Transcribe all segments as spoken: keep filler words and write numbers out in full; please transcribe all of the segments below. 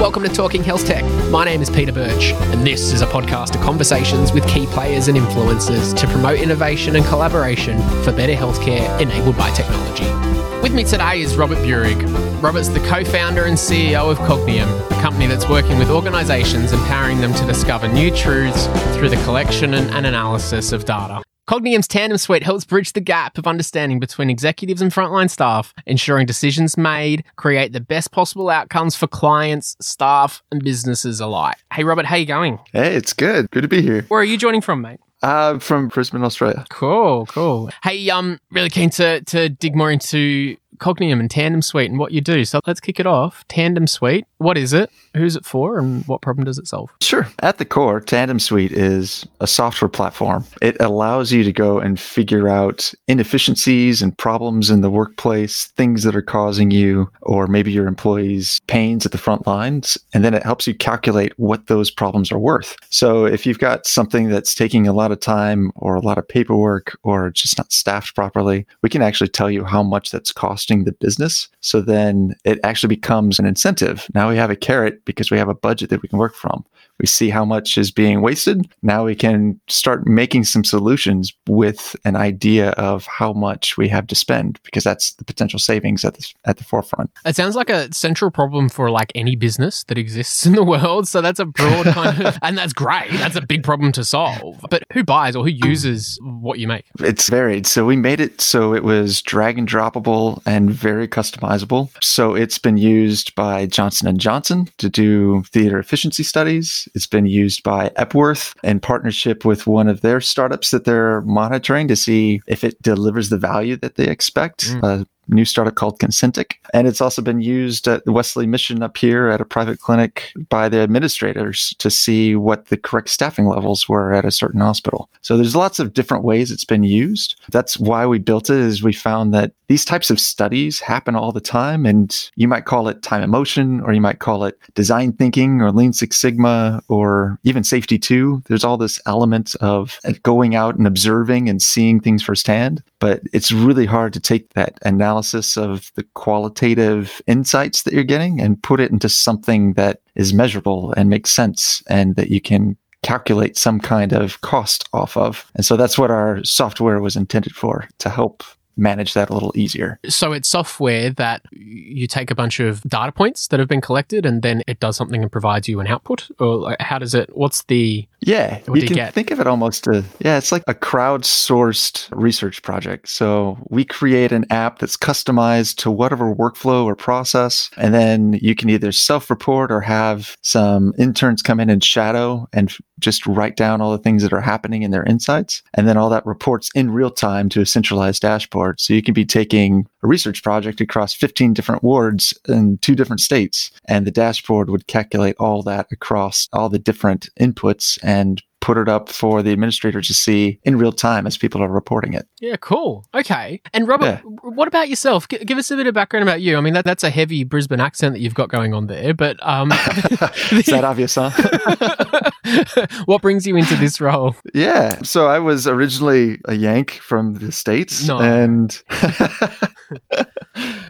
Welcome to Talking HealthTech. My name is Peter Birch, and this is a podcast of conversations with key players and influencers to promote innovation and collaboration for better healthcare enabled by technology. With me today is Robert Buehrig. Robert's the co-founder and C E O of Cogniom, a company that's working with organisations, empowering them to discover new truths through the collection and analysis of data. Cogniom's Tandem Suite helps bridge the gap of understanding between executives and frontline staff, ensuring decisions made create the best possible outcomes for clients, staff, and businesses alike. Hey, Robert, how you going? Hey, it's good. Good to be here. Where are you joining from, mate? Uh, from Brisbane, Australia. Cool, cool. Hey, um, really keen to to dig more into Cogniom and Tandem Suite and what you do. So let's kick it off. Tandem Suite, what is it? Who's it for? And what problem does it solve? Sure. At the core, Tandem Suite is a software platform. It allows you to go and figure out inefficiencies and problems in the workplace, things that are causing you or maybe your employees pains at the front lines. And then it helps you calculate what those problems are worth. So if you've got something that's taking a lot of time or a lot of paperwork or just not staffed properly, we can actually tell you how much that's cost the business. So then it actually becomes an incentive. Now we have a carrot because we have a budget that we can work from. We see how much is being wasted. Now we can start making some solutions with an idea of how much we have to spend, because that's the potential savings at the, at the forefront. It sounds like a central problem for like any business that exists in the world. So that's a broad kind of, and that's great. That's a big problem to solve. But who buys or who uses what you make? It's varied. So we made it so it was drag and droppable and very customizable. So it's been used by Johnson and Johnson to do theater efficiency studies. It's been used by Epworth in partnership with one of their startups that they're monitoring to see if it delivers the value that they expect. Mm. Uh, new startup called Consentic. And it's also been used at Wesley Mission up here at a private clinic by the administrators to see what the correct staffing levels were at a certain hospital. So there's lots of different ways it's been used. That's why we built it, is we found that these types of studies happen all the time, and you might call it time and motion, or you might call it design thinking or Lean Six Sigma, or even safety too. There's all this element of going out and observing and seeing things firsthand, but it's really hard to take that analysis of the qualitative insights that you're getting and put it into something that is measurable and makes sense and that you can calculate some kind of cost off of. And so that's what our software was intended for, to help manage that a little easier. So it's software that you take a bunch of data points that have been collected, and then it does something and provides you an output? Or how does it, what's the... Yeah, what you do can you get? Think of it almost, a, yeah, it's like a crowdsourced research project. So we create an app that's customized to whatever workflow or process, and then you can either self-report or have some interns come in and shadow and just write down all the things that are happening in their insights. And then all that reports in real time to a centralized dashboard. So you can be taking a research project across fifteen different wards in two different states, and the dashboard would calculate all that across all the different inputs and put it up for the administrator to see in real time as people are reporting it. Yeah, cool. Okay. And Robert, yeah. What about yourself? G- give us a bit of background about you. I mean, that, that's a heavy Brisbane accent that you've got going on there, but... Um, Is that obvious, huh? What brings you into this role? Yeah. So I was originally a Yank from the States. No. And...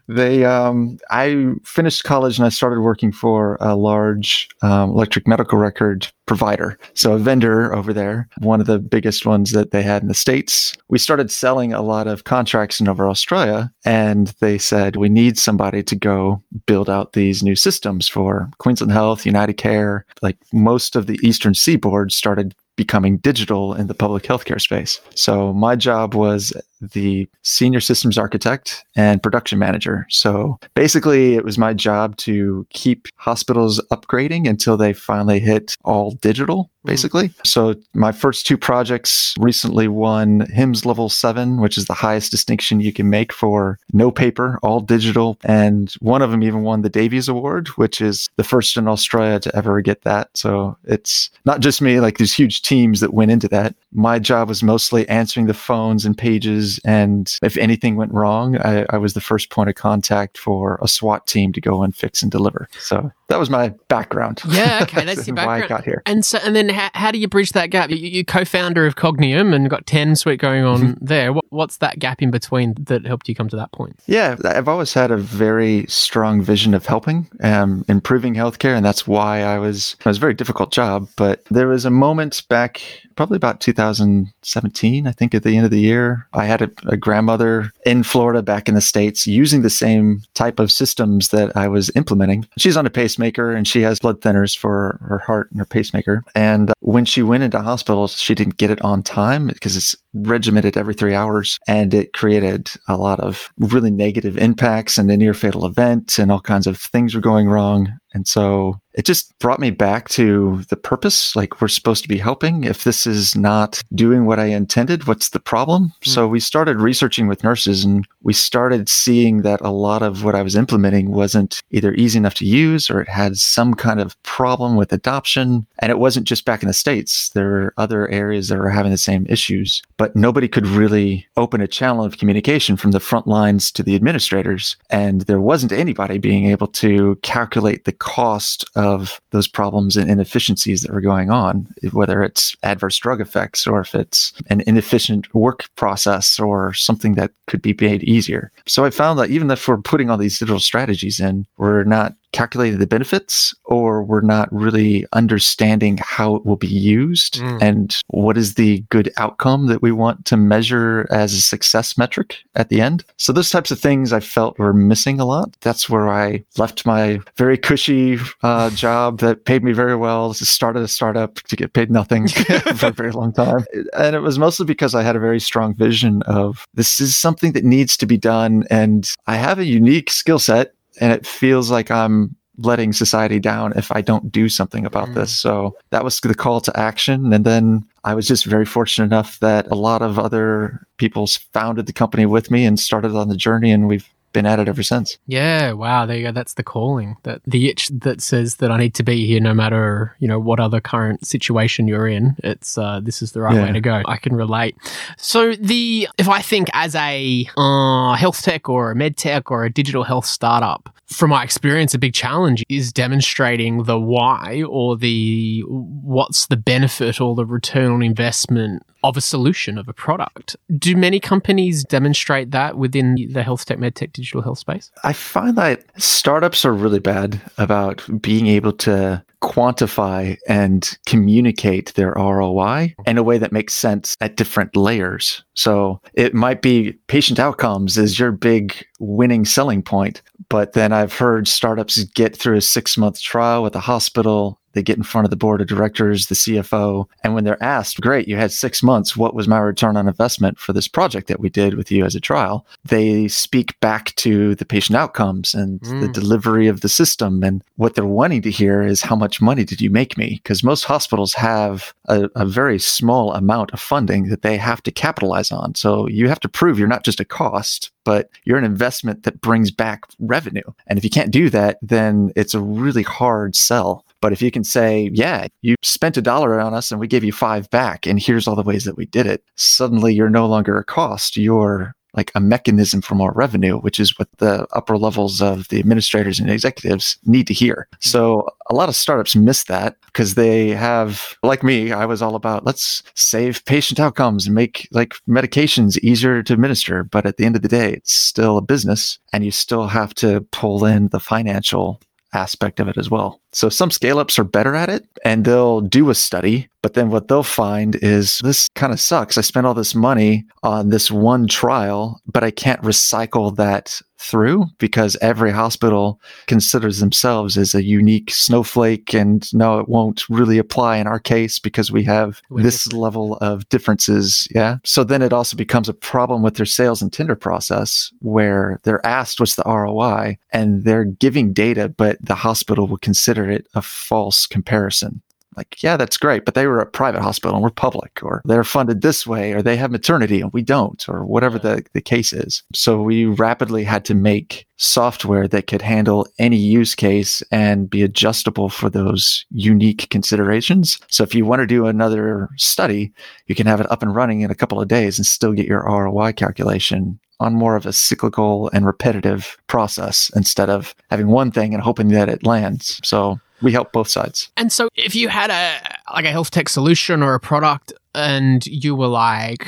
They, um, I finished college and I started working for a large um, electric medical record provider. So a vendor over there, one of the biggest ones that they had in the States. We started selling a lot of contracts in over Australia, and they said, we need somebody to go build out these new systems for Queensland Health, UnitedCare. Like most of the Eastern Seaboard started becoming digital in the public healthcare space. So my job was the senior systems architect and production manager. So basically it was my job to keep hospitals upgrading until they finally hit all digital, basically. Mm. So my first two projects recently won HIMSS Level seven, which is the highest distinction you can make for no paper, all digital. And one of them even won the Davies Award, which is the first in Australia to ever get that. So it's not just me, like there's huge teams that went into that. My job was mostly answering the phones and pages issues. And if anything went wrong, I, I was the first point of contact for a SWAT team to go and fix and deliver. So that was my background. Yeah, okay, that's your background. Why I got here. And so, and then how, how do you bridge that gap? You, you're co-founder of Cogniom and got Tandem Suite going on mm-hmm. there. What, what's that gap in between that helped you come to that point? Yeah, I've always had a very strong vision of helping, um, improving healthcare, and that's why I was. It was a very difficult job, but there was a moment back, probably about two thousand seventeen, I think, at the end of the year, I had a, a grandmother in Florida, back in the States, using the same type of systems that I was implementing. She's on a pace. Pacemaker, and she has blood thinners for her heart and her pacemaker. And when she went into hospital, she didn't get it on time because it's regimented every three hours. And it created a lot of really negative impacts and a near fatal event, and all kinds of things were going wrong. And so it just brought me back to the purpose. Like, we're supposed to be helping. If this is not doing what I intended, what's the problem? Mm-hmm. So we started researching with nurses, and we started seeing that a lot of what I was implementing wasn't either easy enough to use, or it had some kind of problem with adoption. And it wasn't just back in the States. There were other areas that were having the same issues, but nobody could really open a channel of communication from the front lines to the administrators. And there wasn't anybody being able to calculate the cost of those problems and inefficiencies that were going on, whether it's adverse drug effects, or if it's an inefficient work process, or something that could be made easier. So I found that even if we're putting all these digital strategies in, we're not calculating the benefits, or we're not really understanding how it will be used mm. and what is the good outcome that we want to measure as a success metric at the end. So those types of things I felt were missing a lot. That's where I left my very cushy uh, job that paid me very well, started a startup to get paid nothing for a very long time. And it was mostly because I had a very strong vision of this is something that needs to be done. And I have a unique skill set. And it feels like I'm letting society down if I don't do something about mm. this. So that was the call to action. And then I was just very fortunate enough that a lot of other people founded the company with me and started on the journey. And we've been at it ever since. Yeah. Wow. There you go. That's the calling, that the itch that says that I need to be here no matter, you know, what other current situation you're in. It's, uh, this is the right yeah. way to go. I can relate. So the, if I think as a uh, health tech or a med tech or a digital health startup, from my experience, a big challenge is demonstrating the why, or the what's the benefit or the return on investment of a solution, of a product. Do many companies demonstrate that within the health tech, med tech, digital health space? I find that startups are really bad about being able to quantify and communicate their R O I in a way that makes sense at different layers. So it might be patient outcomes is your big winning selling point. But then I've heard startups get through a six-month trial with a hospital. They get in front of the board of directors, the C F O. And when they're asked, great, you had six months. What was my return on investment for this project that we did with you as a trial? They speak back to the patient outcomes and mm. the delivery of the system. And what they're wanting to hear is, how much money did you make me? Because most hospitals have a, a very small amount of funding that they have to capitalize on. So you have to prove you're not just a cost, but you're an investment that brings back revenue. And if you can't do that, then it's a really hard sell. But if you can say, yeah, you spent a dollar on us and we gave you five back, and here's all the ways that we did it, suddenly you're no longer a cost. You're like a mechanism for more revenue, which is what the upper levels of the administrators and executives need to hear. So a lot of startups miss that because they have, like me, I was all about, let's save patient outcomes and make like medications easier to administer. But at the end of the day, it's still a business, and you still have to pull in the financial aspect of it as well. So some scale-ups are better at it, and they'll do a study, but then what they'll find is, this kind of sucks. I spent all this money on this one trial, but I can't recycle that through because every hospital considers themselves as a unique snowflake, and no, it won't really apply in our case because we have this level of differences. Yeah. So then it also becomes a problem with their sales and tender process, where they're asked what's the R O I, and they're giving data, but the hospital will consider it a false comparison Like, yeah, that's great, but they were a private hospital and we're public, or they're funded this way, or they have maternity and we don't, or whatever the, the case is. So we rapidly had to make software that could handle any use case and be adjustable for those unique considerations. So if you want to do another study, you can have it up and running in a couple of days and still get your R O I calculation on more of a cyclical and repetitive process instead of having one thing and hoping that it lands. So we help both sides. And so if you had a like a health tech solution or a product and you were like,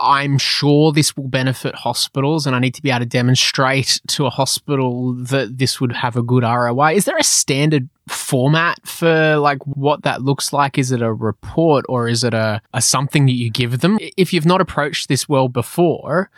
I'm sure this will benefit hospitals and I need to be able to demonstrate to a hospital that this would have a good R O I, is there a standard format for like what that looks like? Is it a report or is it a, a something that you give them if you've not approached this well before?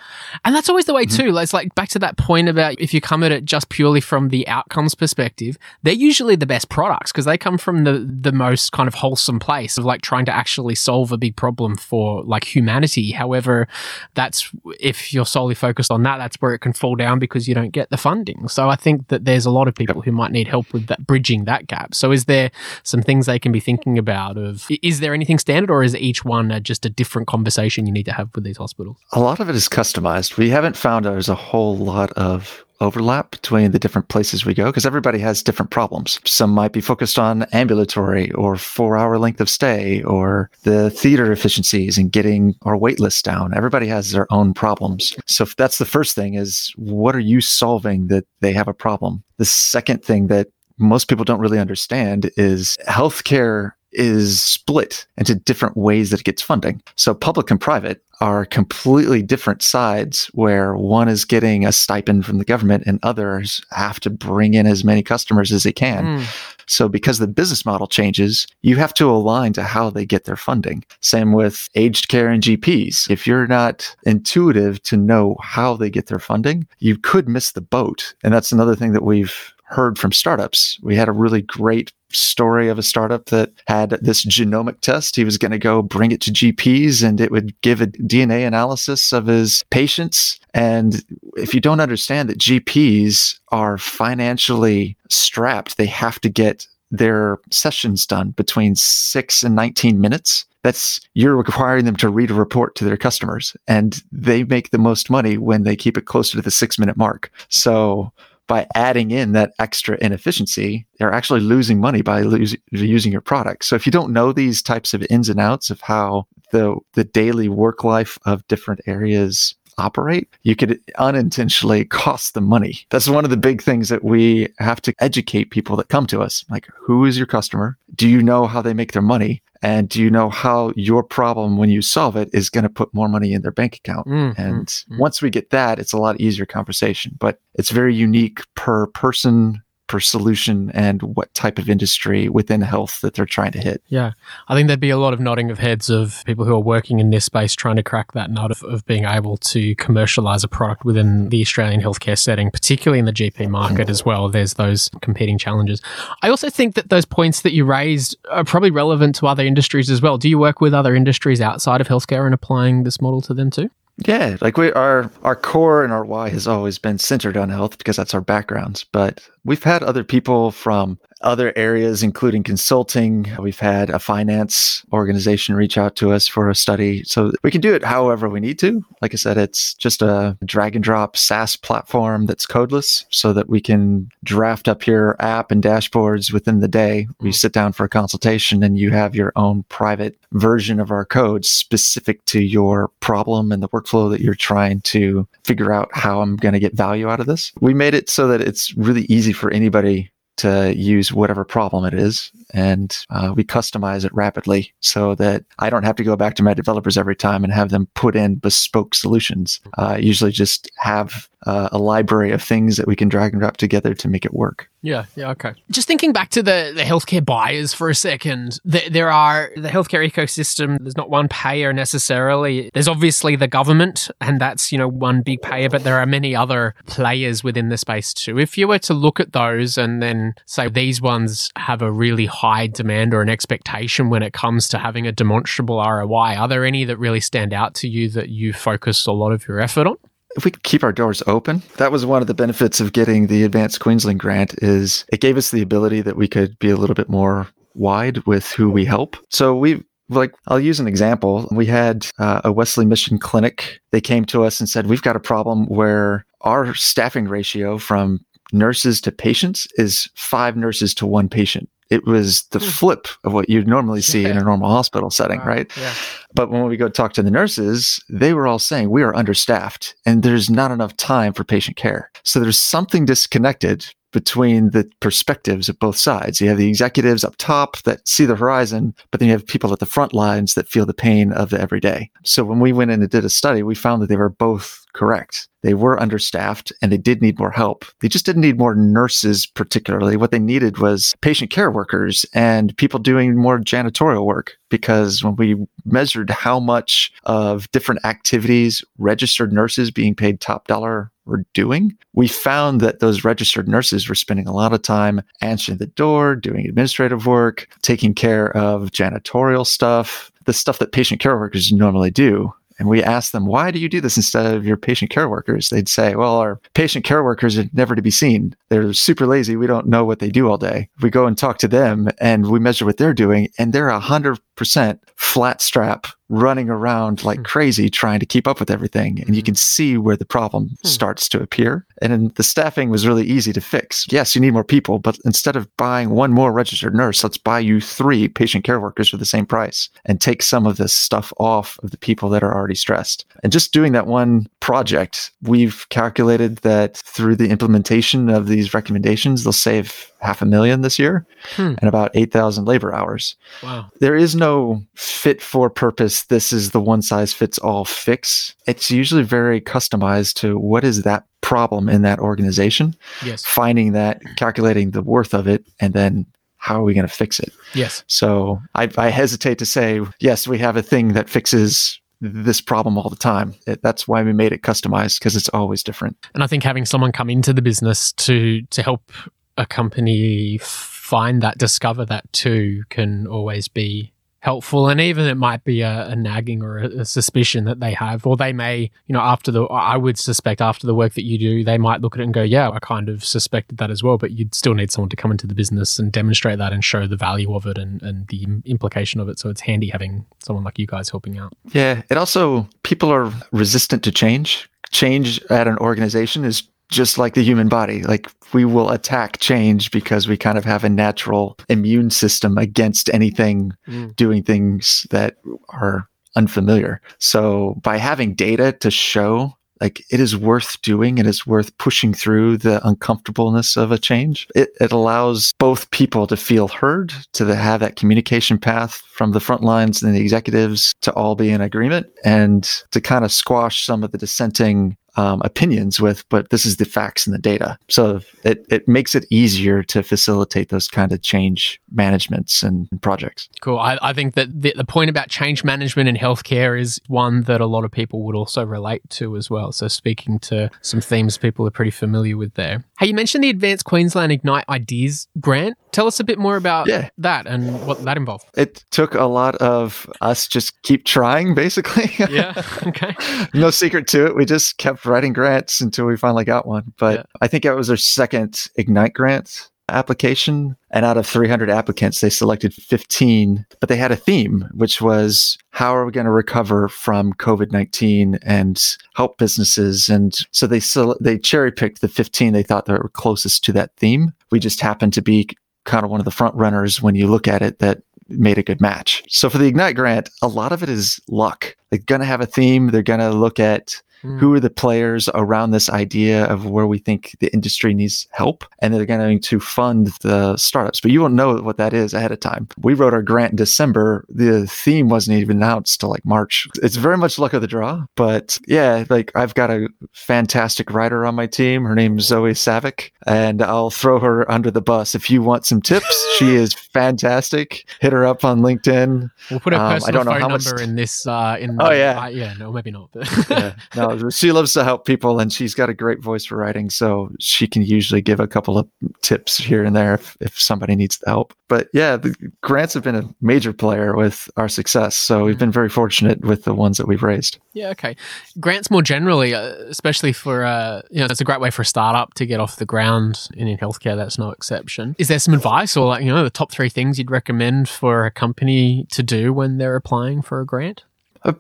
And that's always the way mm-hmm. too. It's like back to that point about if you come at it just purely from the outcomes perspective, they're usually the best products because they come from the, the most kind of wholesome place of like trying to actually solve a big problem for like humanity. However, that's if you're solely focused on that, that's where it can fall down because you don't get the funding. So I think that there's a lot of people who might need help with that, bridging that gap. So is there some things they can be thinking about of, is there anything standard or is each one just a different conversation you need to have with these hospitals? A lot of it is customized. We haven't found there's a whole lot of overlap between the different places we go because everybody has different problems. Some might be focused on ambulatory or four hour length of stay or the theater efficiencies and getting our wait lists down. Everybody has their own problems. So that's the first thing is, what are you solving that they have a problem? The second thing that most people don't really understand is healthcare is split into different ways that it gets funding. So public and private are completely different sides where one is getting a stipend from the government and others have to bring in as many customers as they can. Mm. So because the business model changes, you have to align to how they get their funding. Same with aged care and G Ps. If you're not intuitive to know how they get their funding, you could miss the boat. And that's another thing that we've heard from startups. We had a really great story of a startup that had this genomic test. He was going to go bring it to G Ps and it would give a D N A analysis of his patients. And if you don't understand that G Ps are financially strapped, they have to get their sessions done between six and nineteen minutes. That's, you're requiring them to read a report to their customers. And they make the most money when they keep it closer to the six minute mark. So by adding in that extra inefficiency, they're actually losing money by lo- using your product. So if you don't know these types of ins and outs of how the the daily work life of different areas operate, you could unintentionally cost them money. That's one of the big things that we have to educate people that come to us. Like, who is your customer? Do you know how they make their money? And do you know how your problem, when you solve it, is going to put more money in their bank account? Mm-hmm. And mm-hmm. once we get that, it's a lot easier conversation. But it's very unique per person, per solution, and what type of industry within health that they're trying to hit. Yeah. I think there'd be a lot of nodding of heads of people who are working in this space trying to crack that nut of, of being able to commercialize a product within the Australian healthcare setting, particularly in the G P market as well. There's those competing challenges. I also think that those points that you raised are probably relevant to other industries as well. Do you work with other industries outside of healthcare and applying this model to them too? Yeah, like we our our core and our why has always been centered on health because that's our backgrounds. But we've had other people from other areas, including consulting. We've had a finance organization reach out to us for a study. So we can do it however we need to. Like I said, it's just a drag and drop SaaS platform that's codeless so that we can draft up your app and dashboards within the day. We sit down for a consultation and you have your own private version of our code specific to your problem and the workflow that you're trying to figure out how I'm going to get value out of this. We made it so that it's really easy for anybody to use whatever problem it is. And uh, we customize it rapidly so that I don't have to go back to my developers every time and have them put in bespoke solutions. Uh, usually just have uh, a library of things that we can drag and drop together to make it work. Yeah. Yeah. Okay. Just thinking back to the, the healthcare buyers for a second, the, there are the healthcare ecosystem. There's not one payer necessarily. There's obviously the government and that's, you know, one big payer, but there are many other players within the space too. If you were to look at those and then say these ones have a really high demand or an expectation when it comes to having a demonstrable R O I, are there any that really stand out to you that you focus a lot of your effort on? If we could keep our doors open, that was one of the benefits of getting the Advanced Queensland grant is it gave us the ability that we could be a little bit more wide with who we help. So we've Like, I'll use an example. We had uh, a Wesley Mission clinic. They came to us and said, we've got a problem where our staffing ratio from nurses to patients is five nurses to one patient. It was the flip of what you'd normally see yeah. in a normal hospital setting, wow. right? Yeah. But when we go talk to the nurses, they were all saying, we are understaffed and there's not enough time for patient care. So there's something disconnected between the perspectives of both sides. You have the executives up top that see the horizon, but then you have people at the front lines that feel the pain of the everyday. So when we went in and did a study, we found that they were both correct. They were understaffed and they did need more help. They just didn't need more nurses particularly. What they needed was patient care workers and people doing more janitorial work, because when we measured how much of different activities registered nurses being paid top dollar were doing, we found that those registered nurses were spending a lot of time answering the door, doing administrative work, taking care of janitorial stuff, the stuff that patient care workers normally do. And we asked them, why do you do this instead of your patient care workers? They'd say, well, our patient care workers are never to be seen. They're super lazy. We don't know what they do all day. We go and talk to them and we measure what they're doing, and they're one hundred percent flat strap running around like crazy trying to keep up with everything. And you can see where the problem starts to appear. And then the staffing was really easy to fix. Yes, you need more people, but instead of buying one more registered nurse, let's buy you three patient care workers for the same price and take some of this stuff off of the people that are already stressed. And just doing that one project, we've calculated that through the implementation of these recommendations, they'll save half a million this year hmm. and about eight thousand labor hours. Wow. There is no fit for purpose. This is the one size fits all fix. It's usually very customized to what is that problem in that organization, yes. finding that, calculating the worth of it, and then how are we going to fix it? Yes. So I, I hesitate to say, yes, we have a thing that fixes this problem all the time. It, that's why we made it customized, because it's always different. And I think having someone come into the business to to help a company find that, discover that too, can always be helpful. And even it might be a, a nagging or a, a suspicion that they have, or they may, you know, after the, I would suspect after the work that you do, they might look at it and go, yeah, I kind of suspected that as well. But you'd still need someone to come into the business and demonstrate that and show the value of it and, and the implication of it. So it's handy having someone like you guys helping out. Yeah. It also, people are resistant to change. Change at an organization is just like the human body. Like, we will attack change because we kind of have a natural immune system against anything mm. doing things that are unfamiliar. So by having data to show, like, it is worth doing and it's worth pushing through the uncomfortableness of a change, it, it allows both people to feel heard, to the, have that communication path from the front lines and the executives to all be in agreement, and to kind of squash some of the dissenting Um, opinions with, but this is the facts and the data. So it, it makes it easier to facilitate those kind of change managements and, and projects. Cool. I, I think that the, the point about change management in healthcare is one that a lot of people would also relate to as well. So speaking to some themes people are pretty familiar with there. Hey, you mentioned the Advanced Queensland Ignite Ideas grant. Tell us a bit more about yeah. that and what that involved. It took a lot of us just keep trying, basically. Yeah. Okay. No secret to it. We just kept writing grants until we finally got one. But yeah. I think that was our second Ignite grant application. And out of three hundred applicants, they selected fifteen, but they had a theme, which was, how are we going to recover from covid nineteen and help businesses? And so they, so they cherry picked the fifteen they thought that were closest to that theme. We just happened to be kind of one of the front runners when you look at it that made a good match. So for the Ignite grant, a lot of it is luck. They're going to have a theme. They're going to look at mm. who are the players around this idea of where we think the industry needs help. And they're going to fund the startups. But you won't know what that is ahead of time. We wrote our grant in December. The theme wasn't even announced till like March. It's very much luck of the draw. But yeah, like, I've got a fantastic writer on my team. Her name's Zoe Savick. And I'll throw her under the bus. If you want some tips, she is fantastic. Hit her up on LinkedIn. We'll put her um, personal I don't know phone how much number in this. Uh, in oh, yeah. Uh, yeah, no, maybe not. But yeah, no, uh, she loves to help people, and she's got a great voice for writing. So she can usually give a couple of tips here and there if, if somebody needs the help. But yeah, the grants have been a major player with our success. So we've been very fortunate with the ones that we've raised. Yeah. Okay. Grants more generally, uh, especially for, uh, you know, that's a great way for a startup to get off the ground. And in healthcare, that's no exception. Is there some advice or, like, you know, the top three things you'd recommend for a company to do when they're applying for a grant?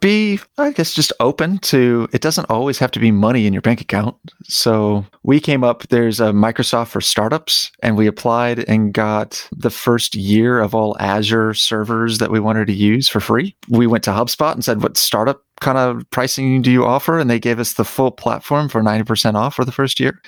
Be, I guess, just open to, it doesn't always have to be money in your bank account. So we came up, there's a Microsoft for startups, and we applied and got the first year of all Azure servers that we wanted to use for free. We went to HubSpot and said, what startup kind of pricing do you offer? And they gave us the full platform for ninety percent off for the first year.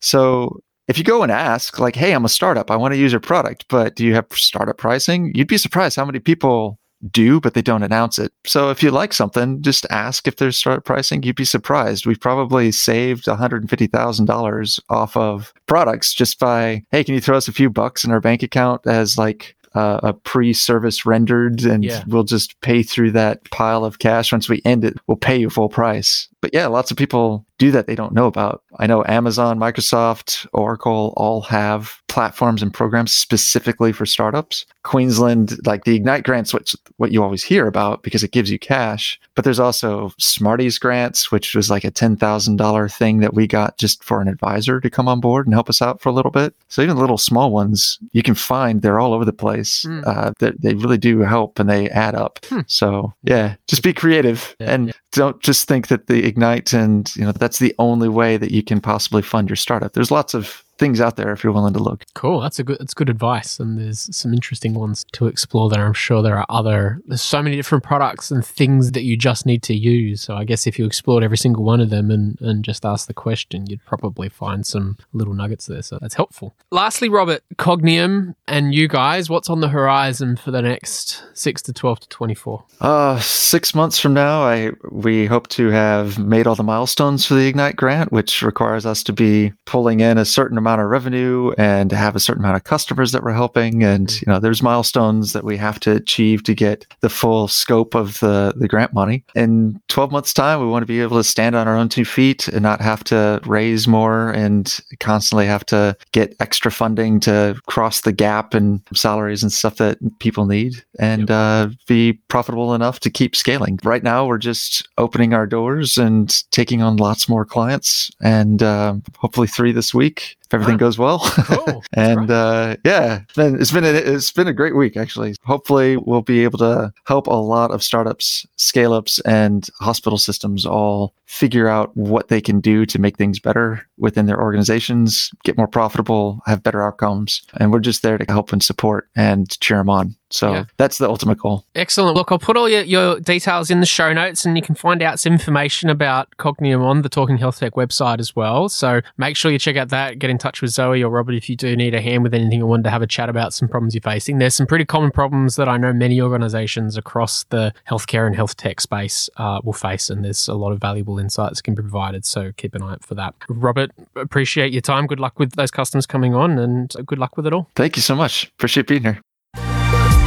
So if you go and ask, like, hey, I'm a startup, I want to use your product, but do you have startup pricing? You'd be surprised how many people do, but they don't announce it. So if you like something, just ask if there's startup pricing. You'd be surprised. We've probably saved one hundred fifty thousand dollars off of products just by, hey, can you throw us a few bucks in our bank account as like uh, a pre-service rendered, and yeah. we'll just pay through that pile of cash. Once we end it, we'll pay you full price. But yeah, lots of people do that they don't know about. I know Amazon, Microsoft, Oracle all have platforms and programs specifically for startups. Queensland, like the Ignite grants, which what you always hear about because it gives you cash. But there's also Smarties grants, which was like a ten thousand dollars thing that we got just for an advisor to come on board and help us out for a little bit. So even little small ones, you can find they're all over the place. Mm. Uh, they, they really do help and they add up. Hmm. So yeah, just be creative yeah, and yeah. don't just think that the Ignite and, you know, that's the only way that you can possibly fund your startup. There's lots of things out there if you're willing to look. Cool. That's a good, that's good advice. And there's some interesting ones to explore there. I'm sure there are other, there's so many different products and things that you just need to use. So I guess if you explored every single one of them and, and just asked the question, you'd probably find some little nuggets there. So that's helpful. Lastly, Robert, Cogniom and you guys, what's on the horizon for the next six to twelve to twenty-four? Uh, six months from now, I we hope to have made all the milestones for the Ignite grant, which requires us to be pulling in a certain amount amount of revenue and have a certain amount of customers that we're helping. And, you know, there's milestones that we have to achieve to get the full scope of the, the grant money. In twelve months time, we want to be able to stand on our own two feet and not have to raise more and constantly have to get extra funding to cross the gap in salaries and stuff that people need and yep. uh, be profitable enough to keep scaling. Right now, we're just opening our doors and taking on lots more clients and uh, hopefully three this week. If everything goes well. Cool. and right. uh, yeah, it's been, a, it's been a great week, actually. Hopefully, we'll be able to help a lot of startups, scale-ups, and hospital systems all figure out what they can do to make things better within their organizations, get more profitable, have better outcomes. And we're just there to help and support and cheer them on. So yeah. that's the ultimate goal. Excellent. Look, I'll put all your, your details in the show notes, and you can find out some information about Cogniom on the Talking Health Tech website as well. So make sure you check out that. Get in touch with Zoe or Robert if you do need a hand with anything or wanted to have a chat about some problems you're facing. There's some pretty common problems that I know many organizations across the healthcare and health tech space uh, will face, and there's a lot of valuable insights that can be provided. So keep an eye out for that. Robert, appreciate your time. Good luck with those customers coming on, and good luck with it all. Thank you so much. Appreciate being here.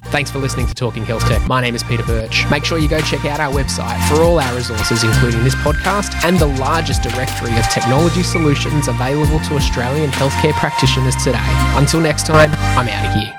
Thanks for listening to Talking Health Tech. My name is Peter Birch. Make sure you go check out our website for all our resources, including this podcast and the largest directory of technology solutions available to Australian healthcare practitioners today. Until next time, I'm out of here.